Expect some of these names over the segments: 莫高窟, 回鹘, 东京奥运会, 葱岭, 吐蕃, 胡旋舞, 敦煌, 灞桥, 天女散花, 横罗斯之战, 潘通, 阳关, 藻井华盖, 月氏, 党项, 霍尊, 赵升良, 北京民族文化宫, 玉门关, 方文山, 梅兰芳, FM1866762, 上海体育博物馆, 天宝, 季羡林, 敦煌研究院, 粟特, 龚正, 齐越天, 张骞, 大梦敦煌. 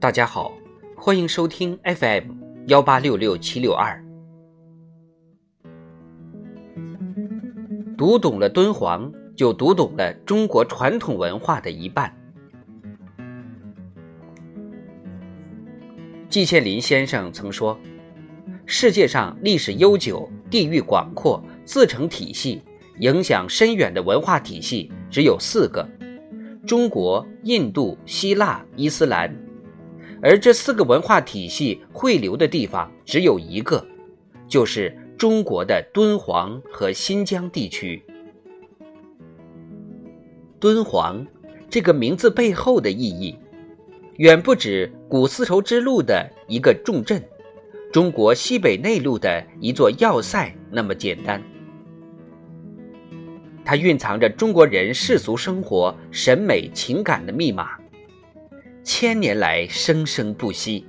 大家好，欢迎收听 FM1866762。读懂了敦煌，就读懂了中国传统文化的一半。季羡林先生曾说，世界上历史悠久、地域广阔、自成体系、影响深远的文化体系只有4个：中国、印度、希腊、伊斯兰。而这4个文化体系汇流的地方只有1个，就是中国的敦煌和新疆地区。敦煌这个名字背后的意义，远不止古丝绸之路的一个重镇，中国西北内陆的一座要塞那么简单。它蕴藏着中国人世俗生活、审美、情感的密码，1000年来生生不息。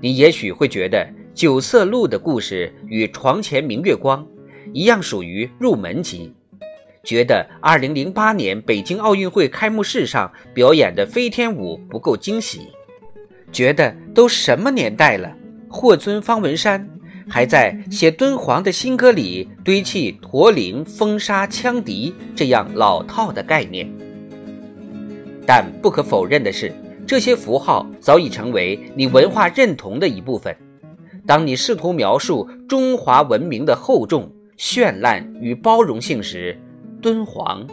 你也许会觉得九色鹿的故事与床前明月光一样属于入门级，觉得2008年北京奥运会开幕式上表演的飞天舞不够惊喜，觉得都什么年代了，霍尊、方文山还在写敦煌的新歌里堆砌驼铃、风沙、羌笛这样老套的概念。但不可否认的是，这些符号早已成为你文化认同的一部分。当你试图描述中华文明的厚重、绚烂与包容性时，敦煌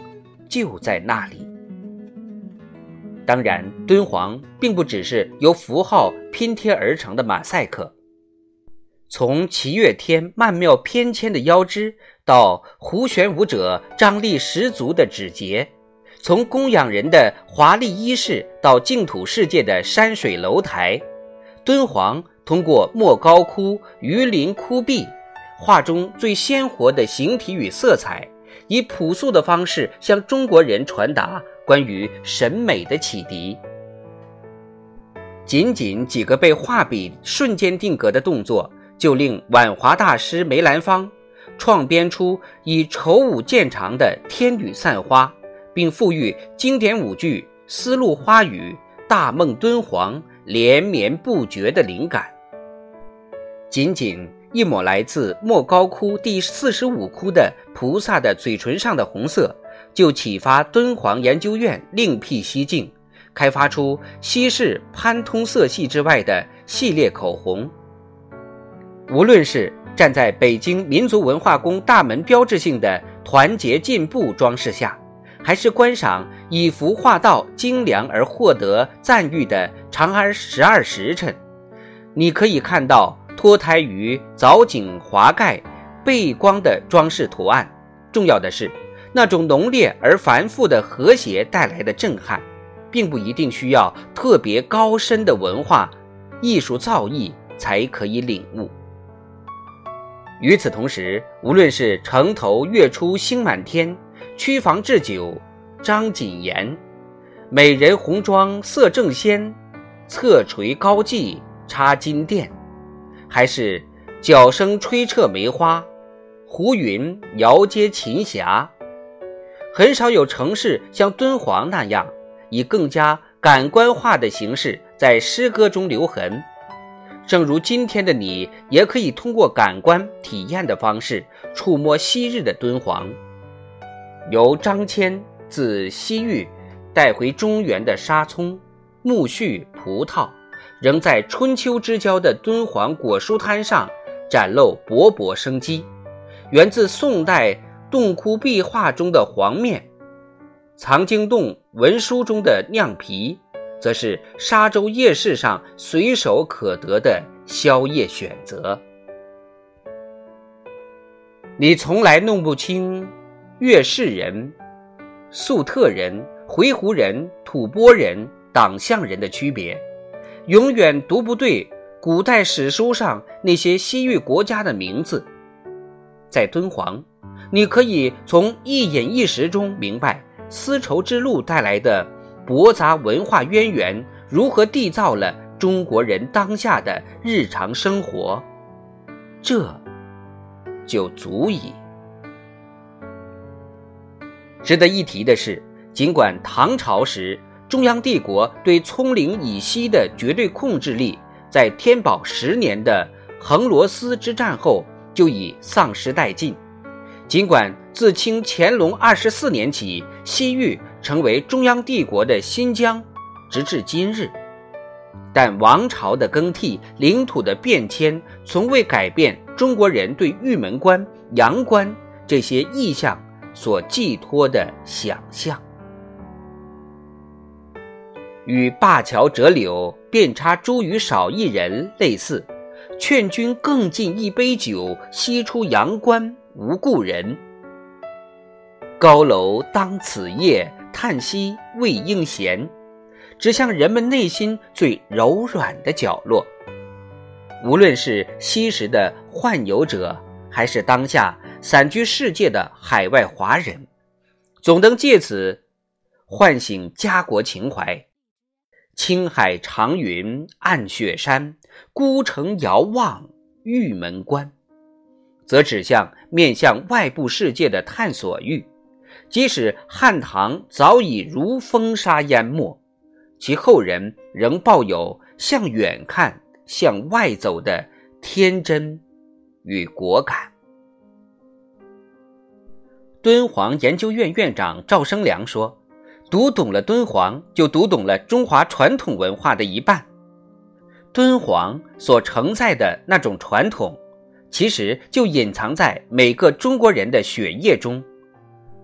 就在那里。当然，敦煌并不只是由符号拼贴而成的马赛克。从齐越天曼妙翩跹的腰肢，到胡旋舞者张力十足的指节，从供养人的华丽衣饰到净土世界的山水楼台，敦煌通过莫高窟、榆林窟壁，画中最鲜活的形体与色彩，以朴素的方式向中国人传达关于审美的启迪。仅仅几个被画笔瞬间定格的动作，就令晚华大师梅兰芳创编出以丑舞见长的天女散花，并赋予经典舞剧《丝路花雨》、《大梦敦煌》连绵不绝的灵感。仅仅一抹来自莫高窟第45窟的菩萨的嘴唇上的红色，就启发敦煌研究院另辟蹊径，开发出西式潘通色系之外的系列口红。无论是站在北京民族文化宫大门标志性的团结进步装饰下，还是观赏以服化道精良而获得赞誉的长安12时辰，你可以看到脱胎于藻井华盖背光的装饰图案。重要的是，那种浓烈而繁复的和谐带来的震撼，并不一定需要特别高深的文化艺术造诣才可以领悟。与此同时，无论是城头月出星满天、曲房置酒张谨言、美人红妆色正鲜、侧垂高髻插金钿，还是角声吹彻梅花、胡云遥接琴匣，很少有城市像敦煌那样以更加感官化的形式在诗歌中留痕。正如今天的你也可以通过感官体验的方式触摸昔日的敦煌，由张骞自西域带回中原的沙葱、苜蓿、葡萄，仍在春秋之交的敦煌果蔬摊上展露勃勃生机。源自宋代洞窟壁画中的黄面，藏经洞文书中的酿皮，则是沙洲夜市上随手可得的宵夜选择。你从来弄不清月氏人、粟特人、回鹘人、吐蕃人、党项人的区别，永远读不对古代史书上那些西域国家的名字。在敦煌，你可以从一饮一食中明白丝绸之路带来的驳杂文化渊源如何缔造了中国人当下的日常生活，这就足矣。值得一提的是，尽管唐朝时中央帝国对葱岭以西的绝对控制力，在天宝10年的横罗斯之战后就已丧失殆尽。尽管自清乾隆24年起，西域成为中央帝国的新疆，直至今日，但王朝的更替、领土的变迁，从未改变中国人对玉门关、阳关这些意象所寄托的想象。与灞桥折柳，遍插茱萸少一人类似，劝君更尽一杯酒，西出阳关无故人。高楼当此夜，叹息未应闲，直向人们内心最柔软的角落。无论是昔时的宦游者，还是当下散居世界的海外华人，总能借此唤醒家国情怀。青海长云暗雪山，孤城遥望玉门关，则指向面向外部世界的探索欲。即使汉唐早已如风沙淹没，其后人仍抱有向远看、向外走的天真与果敢。敦煌研究院院长赵升良说，读懂了敦煌，就读懂了中华传统文化的一半。敦煌所承载的那种传统，其实就隐藏在每个中国人的血液中，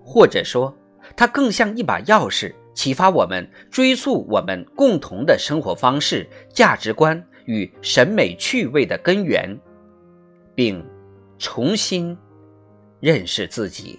或者说它更像一把钥匙，启发我们追溯我们共同的生活方式、价值观与审美趣味的根源，并重新认识自己。